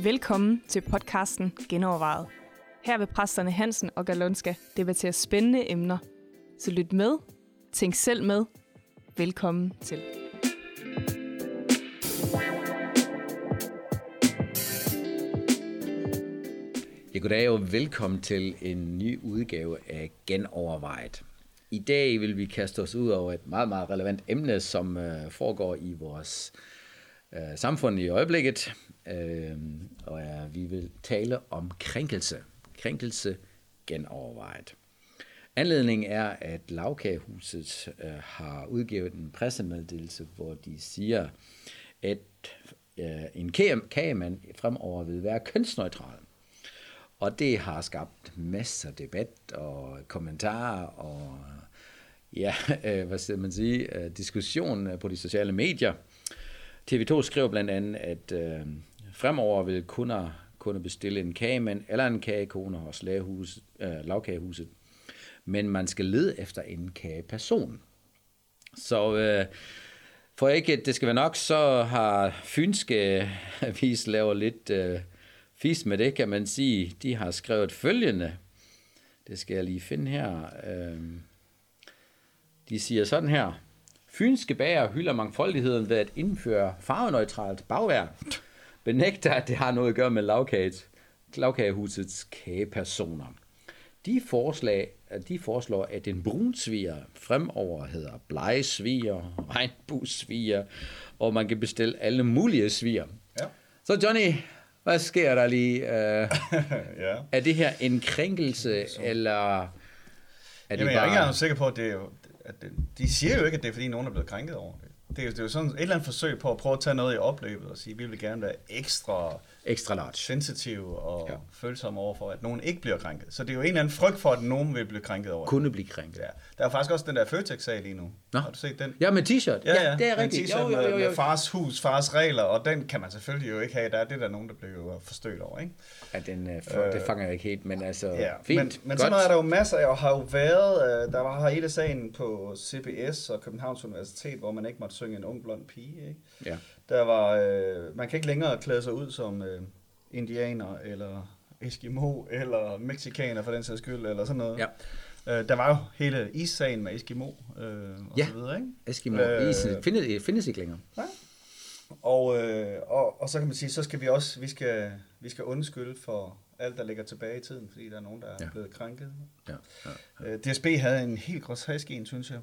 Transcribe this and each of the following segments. Velkommen til podcasten Genovervejet. Her vil præsterne Hansen og Galonska debattere spændende emner. Så lyt med, tænk selv med. Velkommen til. Ja, goddag og velkommen til en ny udgave af Genovervejet. I dag vil vi kaste os ud over et meget, meget relevant emne, som foregår i vores samfund i øjeblikket. Og vi vil tale om krænkelse. Krænkelse genovervejet. Anledningen er, at Lavkagehuset har udgivet en pressemeddelelse, hvor de siger, at en kagemand fremover vil være kønsneutral. Og det har skabt masser af debat og kommentarer og hvad skal man sige, diskussion på de sociale medier. TV2 skrev blandt andet, at fremover vil kunder kunne bestille en kagemand eller en kagekone hos Lavkagehuset, men man skal lede efter en kageperson. Så for ikke at det skal være nok, så har Fynske Avis lavet lidt fis med det, kan man sige. De har skrevet følgende. Det skal jeg lige finde her. De siger sådan her. Fynske bager hylder mangfoldigheden ved at indføre farveneutralt bagvær. Benægter, at det har noget at gøre med Lavkagehusets kagepersoner. De foreslår, at en brunsviger fremover hedder blegesviger, regnbuesviger, og man kan bestille alle mulige sviger. Ja. Så Johnny, hvad sker der lige? Ja. Er det her en krænkelse, eller... Jamen, jeg er ikke engang sikker på, at det er jo... De siger jo ikke, at det er, fordi nogen er blevet krænket over det. Det er jo sådan et eller andet forsøg på at prøve at tage noget i opløbet og sige, at vi vil gerne være ekstra sensitive og følsomme overfor, at nogen ikke bliver krænket. Så det er jo en eller anden frygt for, at nogen vil blive krænket over. Kunne blive krænket. Ja. Der er faktisk også den der Føtex-sag lige nu. Nå. Har du set den? Ja, med t-shirt. Ja, det er rigtigt. Med fars hus, fars regler, og den kan man selvfølgelig jo ikke have. Der er det der nogen, der bliver forstødt over, ikke? Ja, det fanger jeg ikke helt, men altså fint. Men sådan noget er der jo masser af, og har jo været, der var hele sagen på CBS og Københavns Universitet, hvor man ikke måtte synge en ung blond pige, ikke? Ja. Der var, man kan ikke længere klæde sig ud som indianer, eller Eskimo, eller mexikaner for den sags skyld, eller sådan noget. Ja. Der var jo hele issagen med Eskimo, og så videre, ikke? Eskimo, isen findes ikke længere. Ja. Og så kan man sige, så skal vi også, vi skal undskylde for alt, der ligger tilbage i tiden, fordi der er nogen, der er blevet krænket. Ja. DSB havde en helt grotesk en, synes jeg,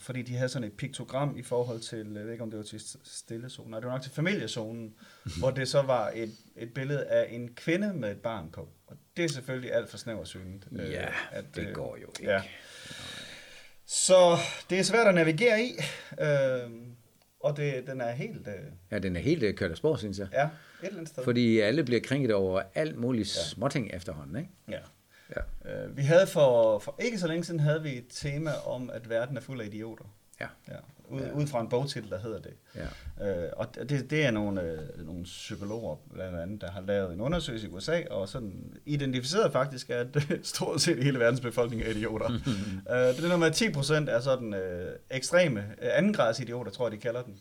fordi de havde sådan et piktogram i forhold til, jeg ved ikke om det var til stillezonen, det var nok til familiezonen, hvor det så var et billede af en kvinde med et barn på. Og det er selvfølgelig alt for snæversynet. Ja, det går jo ikke. Ja. Så det er svært at navigere i, og den er helt... den er helt kørt af spor, synes jeg. Ja, et eller andet sted. Fordi alle bliver krænket over alt muligt småting efterhånden, ikke? Ja. Vi havde for ikke så længe siden havde vi et tema om, at verden er fuld af idioter. Ja. Ud fra en bogtitel, der hedder det. Ja. Og det er nogle psykologer, blandt andet, der har lavet en undersøgelse i USA, og sådan identificeret faktisk, at stort set hele verdens befolkning er idioter. Det er noget med, at 10% er sådan ekstreme, andengradsidioter, tror jeg, de kalder den.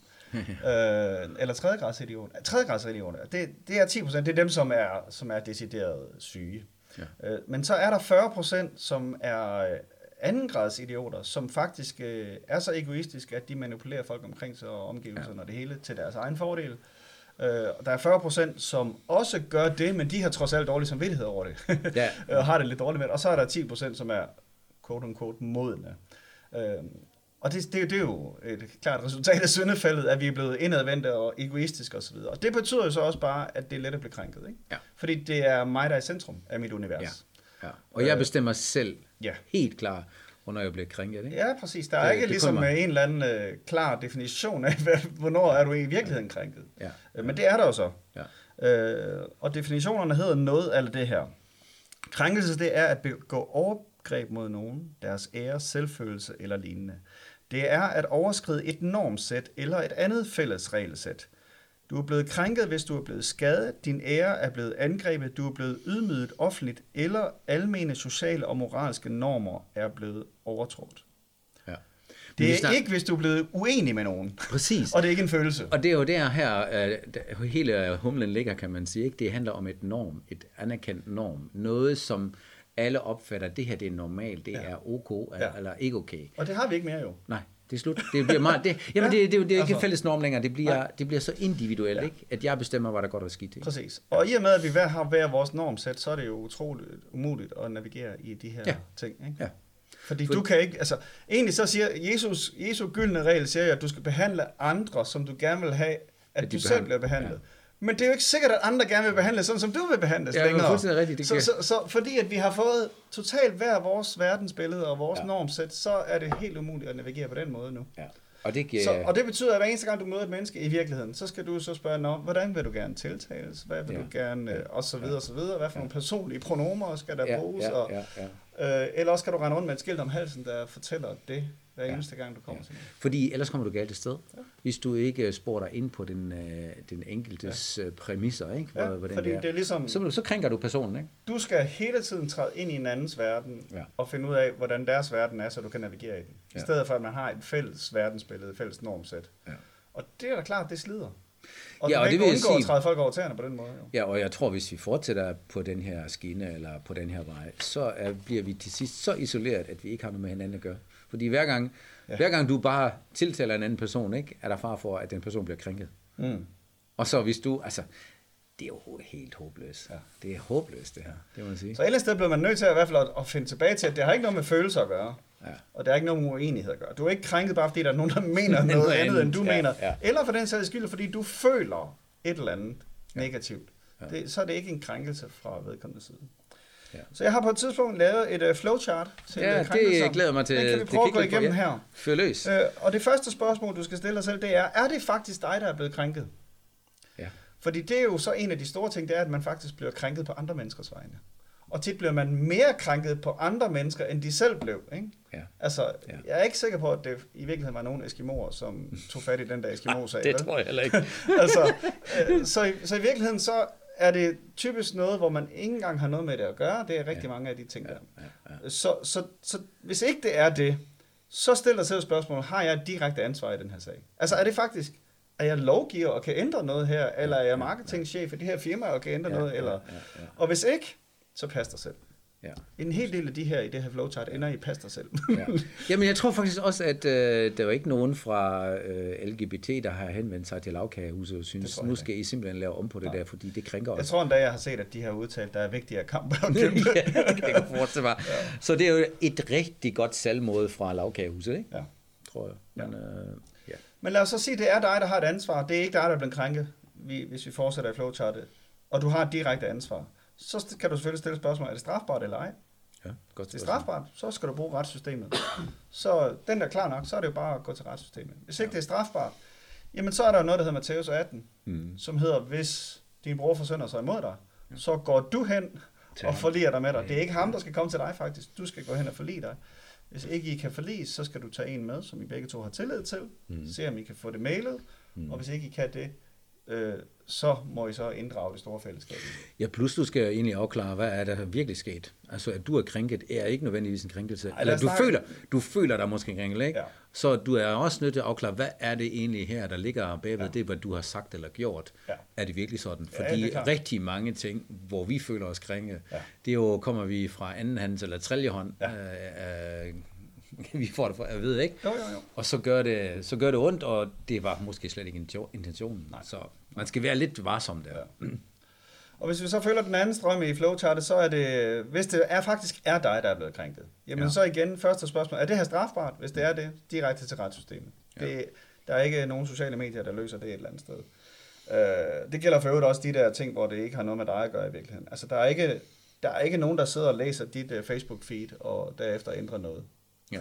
Eller tredjegradsidioter. Tredjegradsidioter, det er 10%, det er dem, som er decideret syge. Ja. Men så er der 40%, som er... andengradsidioter, som faktisk er så egoistiske, at de manipulerer folk omkring sig og omgivelserne og det hele til deres egen fordel. Der er 40%, som også gør det, men de har trods alt dårlig samvittighed over det. Har det lidt dårligt med det. Og så er der 10%, som er quote-unquote modne. Og det er jo et klart resultat af syndefaldet, at vi er blevet indadvendte og egoistiske osv. Og det betyder jo så også bare, at det er let at blive krænket. Ikke? Ja. Fordi det er mig, der er i centrum af mit univers. Ja. Og jeg bestemmer selv helt klart, hvornår jeg bliver krænket. Ikke? Ja, præcis. Der er ikke ligesom en eller anden klar definition af, hvornår er du i virkeligheden krænket. Ja. Men det er der jo så. Ja. Og definitionerne hedder noget af det her. Krænkelse, det er at begå overgreb mod nogen, deres ære, selvfølelse eller lignende. Det er at overskride et normsæt eller et andet fælles regelsæt. Du er blevet krænket, hvis du er blevet skadet, din ære er blevet angrebet, du er blevet ydmyget offentligt, eller almene sociale og moralske normer er blevet overtrådt. Det er ikke, hvis du er blevet uenig med nogen. Præcis. Og det er ikke en følelse. Og det er jo der her, hele humlen ligger, kan man sige. Ikke? Det handler om et norm, et anerkendt norm. Noget, som alle opfatter, det her det er normalt, det er ok eller ikke okay. Og det har vi ikke mere jo. Nej. Det er slut. Det bliver meget. Det er jo ikke et fælles norm længere. Det bliver så individuelt, ikke? At jeg bestemmer, hvad der godt og skidt til. Præcis. Og i og med, at vi har hver vores normsæt, så er det jo utroligt umuligt at navigere i de her ting, ikke? Ja. Fordi du kan ikke, altså, egentlig så siger Jesus, Jesu gyldne regel siger jo, at du skal behandle andre, som du gerne vil have, at du selv bliver behandlet. Ja. Men det er jo ikke sikkert, at andre gerne vil behandle sådan, som du vil behandles længere. Ja, rigtigt, det så fordi at vi har fået totalt hver vores verdensbillede og vores normsæt, så er det helt umuligt at navigere på den måde nu. Ja. Og det giver... og det betyder, at hver eneste gang, du møder et menneske i virkeligheden, så skal du så spørge om, hvordan vil du gerne tiltales? Hvad vil du gerne, og så videre, og så videre. Hvad for nogle personlige pronomer skal der bruges? Og eller også kan du rende rundt med et skilt om halsen, der fortæller det hver eneste gang, du kommer til. Fordi ellers kommer du galt et sted. Ja. Hvis du ikke sporer dig ind på den enkeltes præmisser, ikke? Det er ligesom, så krænker du personen, ikke? Du skal hele tiden træde ind i en andens verden og finde ud af, hvordan deres verden er, så du kan navigere i den. I stedet for, at man har et fælles verdensbillede, et fælles normsæt. Ja. Og det er da klart, det slider. Og ja, og det vil jeg sige, at træde folk over tæerne på den måde. Jo. Ja, og jeg tror, hvis vi fortsætter på den her skinne eller på den her vej, så bliver vi til sidst så isoleret, at vi ikke har noget med hinanden at gøre. Fordi hver gang du bare tiltaler en anden person, ikke, er der far for, at den person bliver krænket. Mm. Og så hvis du, altså, det er jo helt håbløst. Ja. Det er håbløst, det her. Det må man sige. Så ellers der bliver man nødt til at, i hvert fald at finde tilbage til, at det har ikke noget med følelser at gøre. Ja. Og der er ikke nogen uenighed at gøre. Du er ikke krænket bare, fordi der er nogen, der mener noget andet, end du mener. Ja. Eller for den sags skyld, fordi du føler et eller andet negativt. Ja. Så er det ikke en krænkelse fra vedkommende side. Ja. Så jeg har på et tidspunkt lavet et flowchart til krænkelser. Det glæder mig til. Det kan vi prøve at gå igennem her. Fyr løs. Og det første spørgsmål, du skal stille dig selv, det er, er det faktisk dig, der er blevet krænket? Ja. Fordi det er jo så en af de store ting, det er, at man faktisk bliver krænket på andre menneskers vegne. Og tit bliver man mere krænket på andre mennesker, end de selv blev, ikke? Ja. Altså, jeg er ikke sikker på, at det i virkeligheden var nogen eskimoer, som tog fat i den der eskimo-sag. Det tror jeg heller ikke. Altså, så i virkeligheden, så er det typisk noget, hvor man ikke engang har noget med det at gøre. Det er rigtig mange af de ting, der Så hvis ikke det er det, så stiller dig selv spørgsmålet, har jeg et direkte ansvar i den her sag? Altså, er det faktisk... er jeg lovgiver og kan ændre noget her, eller er jeg marketingchef i det her firma og kan ændre noget? Eller? Og hvis ikke, så pas dig selv. Ja. En hel del af de her i det her flowchart ender i pas dig selv. Jamen jeg tror faktisk også, at der var ikke nogen fra LGBT, der har henvendt sig til Lavkagehuset og synes, nu skal I simpelthen lave om på det der, fordi det krænker os. Jeg tror endda, jeg har set, at de har udtalt, der er vigtigere kamp. Så det er jo et rigtig godt salgmåde fra Lavkagehuset, ikke? Ja. Tror jeg. Men, men lad os så sige, at det er dig, der har et ansvar. Det er ikke dig, der er blevet krænket, hvis vi fortsætter i flowchartet. Og du har et direkte ansvar. Så kan du selvfølgelig stille spørgsmål, er det strafbart eller ej? Ja, godt. Det er strafbart, så skal du bruge retssystemet. Så den der klar nok, så er det jo bare at gå til retssystemet. Hvis ikke det er strafbart, jamen så er der jo noget, der hedder Matthæus 18, som hedder, hvis din bror forsynder sig imod dig, så går du hen og forliger dig med dig. Det er ikke ham, der skal komme til dig faktisk. Du skal gå hen og forlige dig. Hvis ikke I kan forlige, så skal du tage en med, som I begge to har tillid til. Se om I kan få det mailet. Og hvis ikke I kan det, så må I så inddrage det store fællesskab. Ja, plus du skal egentlig afklare, hvad er der virkelig sket. Altså, at du er krænket, er ikke nødvendigvis en krænkelse. Ej, eller du føler dig måske krænket, ikke? Ja. Så du er også nødt til at afklare, hvad er det egentlig her, der ligger bagved det, hvad du har sagt eller gjort. Ja. Er det virkelig sådan? Fordi rigtig mange ting, hvor vi føler os krænket, det er jo, kommer vi fra andenhånds eller tredjehånd, vi får det for, jeg ved ikke. Jo. Og så gør det ondt, og det var måske slet ikke intentionen. Nej. Så man skal være lidt varsom der. Ja. Og hvis vi så følger den anden strømme i flowchartet, så er det, hvis det er faktisk er dig, der er blevet krænket. Jamen så igen, første spørgsmål, er det her strafbart? Hvis det er det, direkte til retssystemet. Ja. Der er ikke nogen sociale medier, der løser det et eller andet sted. Det gælder for øvrigt også de der ting, hvor det ikke har noget med dig at gøre i virkeligheden. Altså der er ikke nogen, der sidder og læser dit Facebook-feed, og derefter ændrer noget. Ja,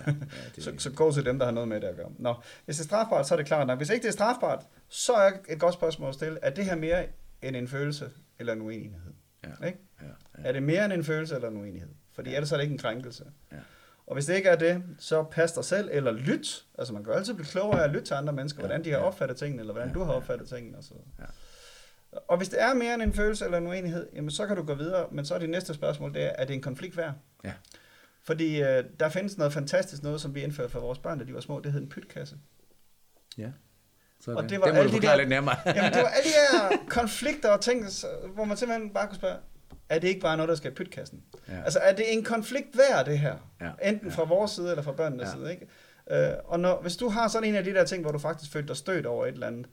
så gå til dem, der har noget med det at gøre. Nå, hvis det er strafbart, så er det klart nok. Hvis ikke det er strafbart, så er et godt spørgsmål at stille, er det her mere end en følelse eller en uenighed? Ja. Ikke? Ja. Er det mere end en følelse eller en uenighed? Fordi er det så ikke en krænkelse? Ja. Og hvis det ikke er det, så pas dig selv eller lyt. Altså man kan altid blive klogere af at lytte til andre mennesker, hvordan de har opfattet tingene, eller hvordan du har opfattet tingene. Og, så. Ja. Og hvis det er mere end en følelse eller en uenighed, jamen, så kan du gå videre, men så er det næste spørgsmål, det er det en konflikt værd? Ja. Fordi der findes noget fantastisk noget, som vi indførte for vores børn, da de var små. Det hed en pytkasse. Ja. Sådan. Og det var det må alle du forklare de der, lidt nærmere. Jamen, det var alle de her konflikter og ting, hvor man simpelthen bare kunne spørge, er det ikke bare noget, der skal i pytkassen? Ja. Altså, er det en konflikt værd, det her? Ja. Enten fra vores side eller fra børnenes side, ikke? Og når, hvis du har sådan en af de der ting, hvor du faktisk føler dig stødt over et eller andet,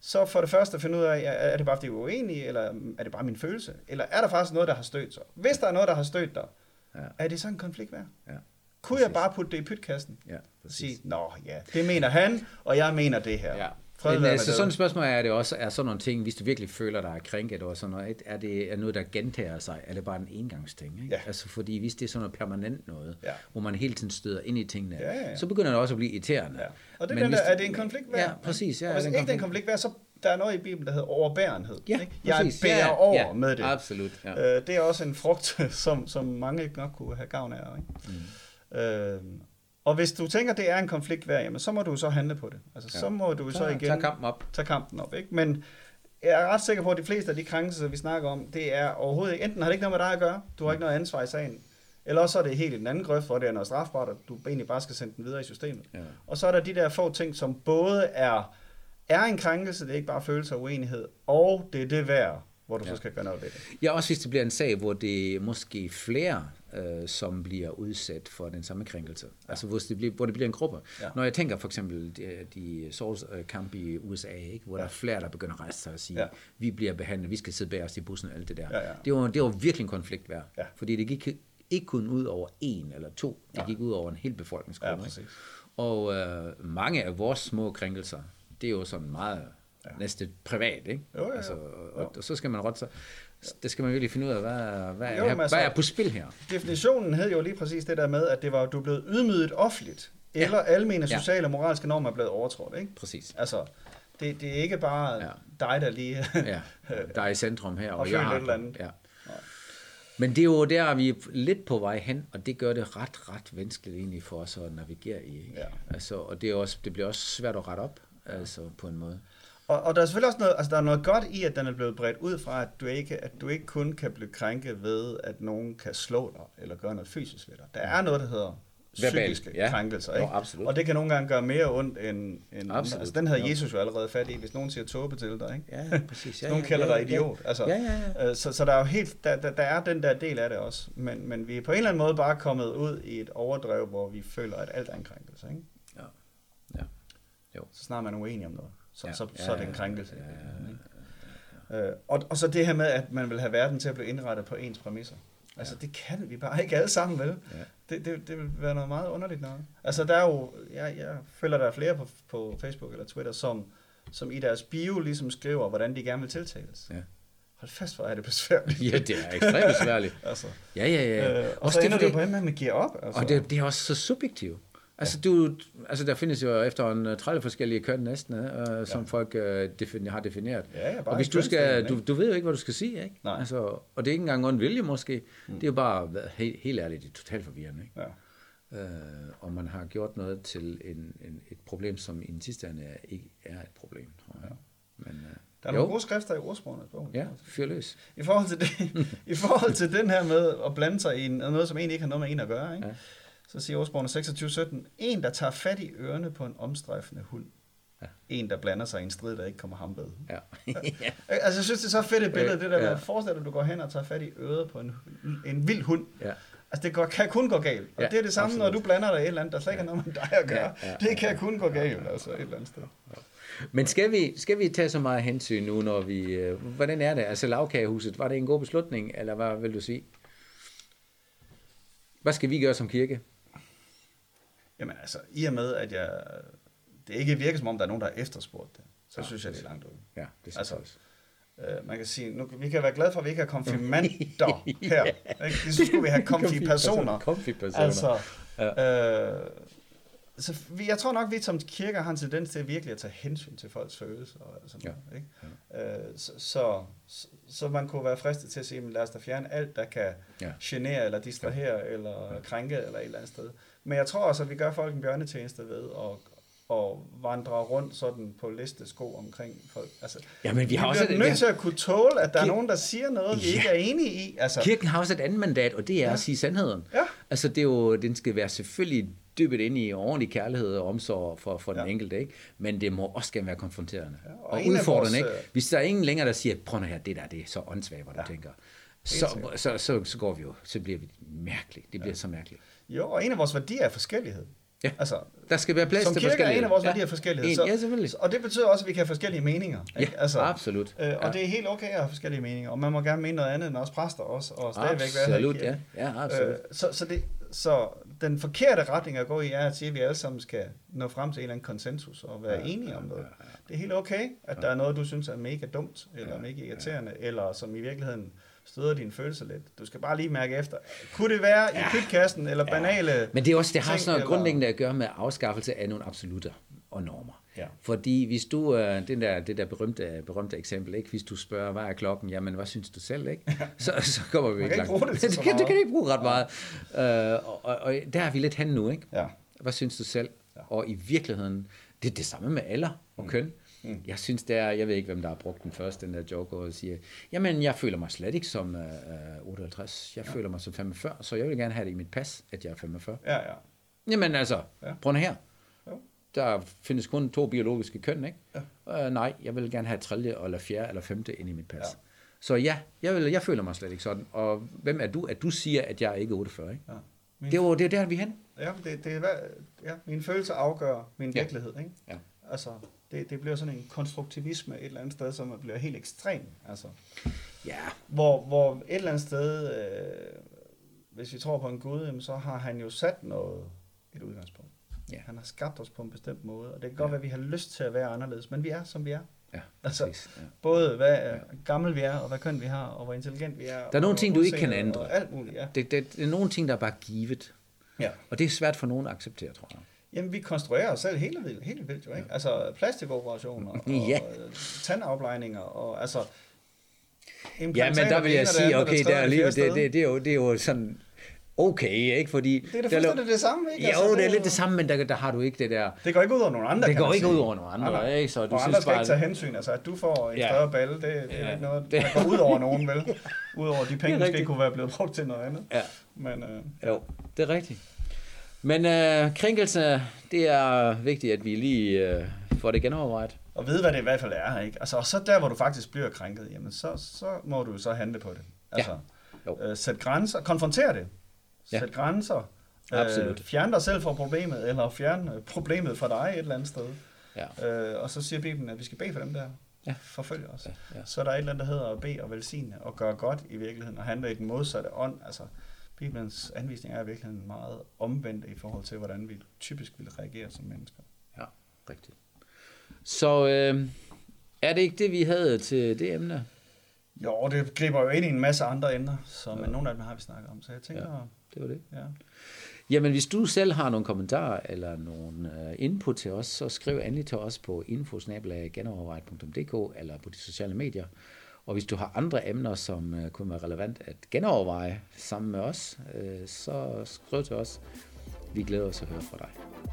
så for det første at finde ud af, er det bare fordi du er uenig, eller er det bare min følelse? Eller er der faktisk noget, der har stødt sig? Hvis der er noget, der har stødt dig, er det så en konflikt værd? Ja. Kunne jeg bare putte det i pytkassen? Ja, og sige, nå ja, det mener han, og jeg mener det her. Ja. Men, altså, sådan et spørgsmål er det også, er sådan nogle ting, hvis du virkelig føler dig krænket og sådan noget, er det noget, der gentager sig, eller bare en engangsting, ikke? Ja. Altså, fordi hvis det er sådan noget permanent noget, hvor man hele tiden støder ind i tingene, så begynder det også at blive irriterende. Ja. Og det men der, er det en konflikt værd? Ja, præcis. Ja, og hvis det ikke er en konflikt værd, så der er noget i Bibelen, der hedder overbærenhed. Ja, ikke? Jeg bærer over med det. Absolut. Ja. Det er også en frugt, som mange nok kunne have gavn af, ikke? Mm. Og hvis du tænker, det er en konflikt værd, jamen, så må du så handle på det. Altså, så må du så igen tage kampen op, ikke? Men jeg er ret sikker på, at de fleste af de krænkelser, vi snakker om, det er overhovedet ikke. Enten har det ikke noget med dig at gøre, du har ikke noget ansvar i sagen, eller også er det helt i den anden grøft, hvor det er noget strafbart, og du egentlig bare skal sende den videre i systemet. Ja. Og så er der de der få ting, som både er en krænkelse, det er ikke bare følelse og uenighed, og det er det værd, hvor du så skal gøre noget ved det. Ja, også hvis det bliver en sag, hvor det måske flere som bliver udsat for den samme krænkelse. Altså, hvor det bliver en gruppe. Ja. Når jeg tænker for eksempel de Souls-kampe i USA, ikke? Hvor der er flere, der begynder at rejse sig og sige, vi bliver behandlet, vi skal sidde bag os i bussen og alt det der. Ja, ja. Det var virkelig en konflikt værd. Ja. Fordi det gik ikke kun ud over en eller to, det gik ud over en hel befolkningsgruppe. Ja, og mange af vores små krænkelser, det er jo sådan meget næsten privat, ikke? Jo. Altså, og så skal man rette sig. Det skal man virkelig finde ud af, hvad er på spil her? Definitionen hed jo lige præcis det der med, at det var, du er blevet ydmyget offentligt, eller almene sociale og moralske normer er blevet overtrådt, ikke? Præcis. Altså, det er ikke bare dig, der lige... der er i centrum her, og jeg har... Eller andet. Ja. Men det er jo der, vi er lidt på vej hen, og det gør det ret vanskeligt egentlig for os at navigere i, ikke? Ja. Altså, og det bliver også svært at rette op, altså på en måde. Og der er selvfølgelig også noget, altså der er noget godt i, at den er blevet bredt ud fra, at du ikke kun kan blive krænket ved, at nogen kan slå dig, eller gøre noget fysisk ved dig. Der er noget, der hedder psykiske krænkelser, ikke? Jo, og det kan nogle gange gøre mere ondt end altså, den havde Jesus jo allerede fat i, hvis nogen siger tåbe til dig, ikke? Ja, præcis. Ja, nogen kalder dig idiot. Altså, Så der er jo helt, der er den der del af det også, men vi er på en eller anden måde bare kommet ud i et overdrev, hvor vi føler, at alt er en krænkelse, ikke? Ja. Ja. Jo. Så snart man er uenig om noget. Så er det en krænkelse. Ja. Og så det her med, at man vil have verden til at blive indrettet på ens præmisser. Altså, det kan vi bare ikke alle sammen, vel? Ja. Det vil være noget meget underligt noget. Altså, der er jo... Jeg følger der flere på Facebook eller Twitter, som i deres bio ligesom skriver, hvordan de gerne vil tiltales. Ja. Hold fast, hvor er det besværligt. Ja, det er ekstremt besværligt. Altså. Ja. Og så ender det på, at man giver op. Altså. Og det er også så subjektivt. Altså, der findes jo efter 30 forskellige køn næsten, som folk har defineret. Ja, og hvis du ved jo ikke, hvad du skal sige, ikke? Altså, og det er ikke engang ond vilje måske. Mm. Det er jo bare helt ærligt, det er totalt forvirrende, ikke? Ja. Og man har gjort noget til et problem, som i den sidste ende ikke er et problem, tror jeg. Ja. Men, der er nogle gode skrifter i Årsborgen. Ja, fyr løs. I forhold til den her med at blande sig i noget, som egentlig ikke har noget med en at gøre, ikke? Ja. Så siger Årsborgen 26:17, en, der tager fat i ørerne på en omstrejfende hund. Ja. En, der blander sig i en strid, der ikke kommer ham ved. Ja. Altså, jeg synes, det er så fedt et billede, det der med, forestil dig, at du går hen og tager fat i øret på en vild hund. Ja. Altså, det kan kun gå galt. Og det er det samme, når du blander dig i et eller andet, der slet ikke er noget med dig at gøre. Ja. Det kan kun gå galt, altså, et eller andet sted. Ja. Men skal vi tage så meget hensyn nu, når vi... hvordan er det? Altså, lavkagehuset, var det en god beslutning, eller hvad vil du sige? Hvad skal vi gøre som kirke? Jamen altså, i og med, at det ikke virker som om, der er nogen, der har efterspurgt det, så synes jeg, det er langt ude. Ja, det synes jeg også. Man kan sige, vi kan være glade for, at vi ikke har konfirmander her. Ikke? Det skulle vi have konfi-personer. Altså, så jeg tror nok, vi som kirker har en tendens til virkelig at tage hensyn til folks følelser. Og sådan noget, ikke? Så man kunne være fristet til at sige, lad os da fjerne alt, der kan genere, eller distrahere, eller krænke, eller et eller andet sted. Men jeg tror også, at vi gør folk en bjørnetjeneste ved og vandre rundt sådan på listesko omkring folk. Altså, jamen, vi har også nødt til at kunne tåle, at der er nogen, der siger noget, vi ikke er enige i. Altså. Kirken har også et andet mandat, og det er at sige sandheden. Ja. Altså, det er jo, den skal være selvfølgelig dybt ind i ordentlig kærlighed og omsorg for den enkelte, ikke? Men det må også gerne være konfronterende og udfordrende. Ikke? Hvis der er ingen længere, der siger, prøv nu her, det er så åndssvagt, hvor du tænker. Så går vi jo, så bliver vi mærkeligt. Det bliver så mærkeligt. Jo, og en af vores værdier er forskellighed. Ja. Altså, der skal være plads til forskellighed. Som kirke er en af vores værdier er forskellighed. Og det betyder også, at vi kan have forskellige meninger. Ikke? Ja, altså, absolut. Og det er helt okay at have forskellige meninger, og man må gerne mene noget andet end også præster også, og stadigvæk absolut, være her i kirken. Ja, absolut. Så den forkerte retning at gå i er at sige, at vi alle sammen skal nå frem til en eller anden konsensus og være enige om noget. Det er helt okay, at der er noget, du synes er mega dumt, eller mega irriterende, eller som i virkeligheden støder dine følelser lidt. Du skal bare lige mærke efter. Kunne det være i pytkassen eller banale. Men det er også det har sådan noget grundlæggende at gøre med afskaffelse af nogle absolutter og normer. Ja. Fordi hvis du det der berømte eksempel, ikke, hvis du spørger, hvad er klokken? Jamen, hvad synes du selv, ikke? Så kommer vi ikke langt. Det kan ikke bruge ret meget. Og der er vi lidt hen nu, ikke? Ja. Hvad synes du selv? Ja. Og i virkeligheden det er det samme med alder og køn. Jeg synes jeg ved ikke, hvem der har brugt den første, den der joke, og siger, jamen, jeg føler mig slet ikke som 58, jeg føler mig som 45, så jeg vil gerne have det i mit pas, at jeg er 45. Ja, ja. Jamen altså, prøv her. Jo. Der findes kun 2 biologiske køn, ikke? Ja. Nej, jeg vil gerne have 3. eller 4. eller 5. ind i mit pas. Ja. Så jeg føler mig slet ikke sådan. Og hvem er du, at du siger, at jeg er ikke 48, ikke? Ja. Det er der, vi er hen. Ja, mine følelser afgør min virkelighed, ikke? Ja. Altså, det bliver sådan en konstruktivisme et eller andet sted, som bliver helt ekstrem. Altså. Ja. Hvor et eller andet sted, hvis vi tror på en Gud, jamen, så har han jo sat et udgangspunkt. Ja. Han har skabt os på en bestemt måde, og det kan godt være, at vi har lyst til at være anderledes, men vi er, som vi er. Ja, altså, både hvad gammel vi er, og hvad køn vi har, og hvor intelligent vi er. Der er nogle ting, du ikke kan ændre. Og alt muligt, det er nogle ting, der er bare givet. Ja. Og det er svært for nogen at acceptere, tror jeg. Jamen, vi konstruerer os selv helt vildt jo, ikke? Altså, plastikoperationer og tandaflejninger og altså. Ja, men der vil jeg sige, okay, det er jo sådan okay, ikke? Fordi det er da fuldstændig det samme, ikke? Altså, jo, det er lidt det samme, men der har du ikke det der. Det går ikke ud over nogen andre. Ikke? Så du synes bare ikke tage hensyn, altså at du får en større balle, det er ikke noget, der går ud over nogen, vel? Udover de penge, der kunne være blevet brugt til noget andet. Ja. Men jo, det er rigtigt. Men krænkelse, det er vigtigt, at vi lige får det genovervejet. Og vide, hvad det i hvert fald er, ikke? Altså, og så der, hvor du faktisk bliver krænket, jamen så må du så handle på det. Altså, sæt grænser, konfrontere det. Sæt grænser. Fjern dig selv fra problemet, eller fjern problemet fra dig et eller andet sted. Ja. Og så siger Bibelen, at vi skal bede for dem der. Ja. Forfølge os. Ja. Så er der et eller andet, der hedder at bede og velsigne, og gøre godt i virkeligheden, og handle i den modsatte ånd, altså. Bibelens anvisninger er i virkeligheden meget omvendte i forhold til, hvordan vi typisk vil reagere som mennesker. Ja, rigtigt. Så er det ikke det, vi havde til det emne? Jo, det griber jo ind i en masse andre emner, men nogle af dem har vi snakket om, så jeg tænker. Ja, det var det. Ja. Jamen, hvis du selv har nogle kommentarer eller nogle input til os, så skriv endelig til os på info@genovervejet.dk eller på de sociale medier. Og hvis du har andre emner, som kunne være relevant at genoverveje sammen med os, så skriv til os. Vi glæder os at høre fra dig.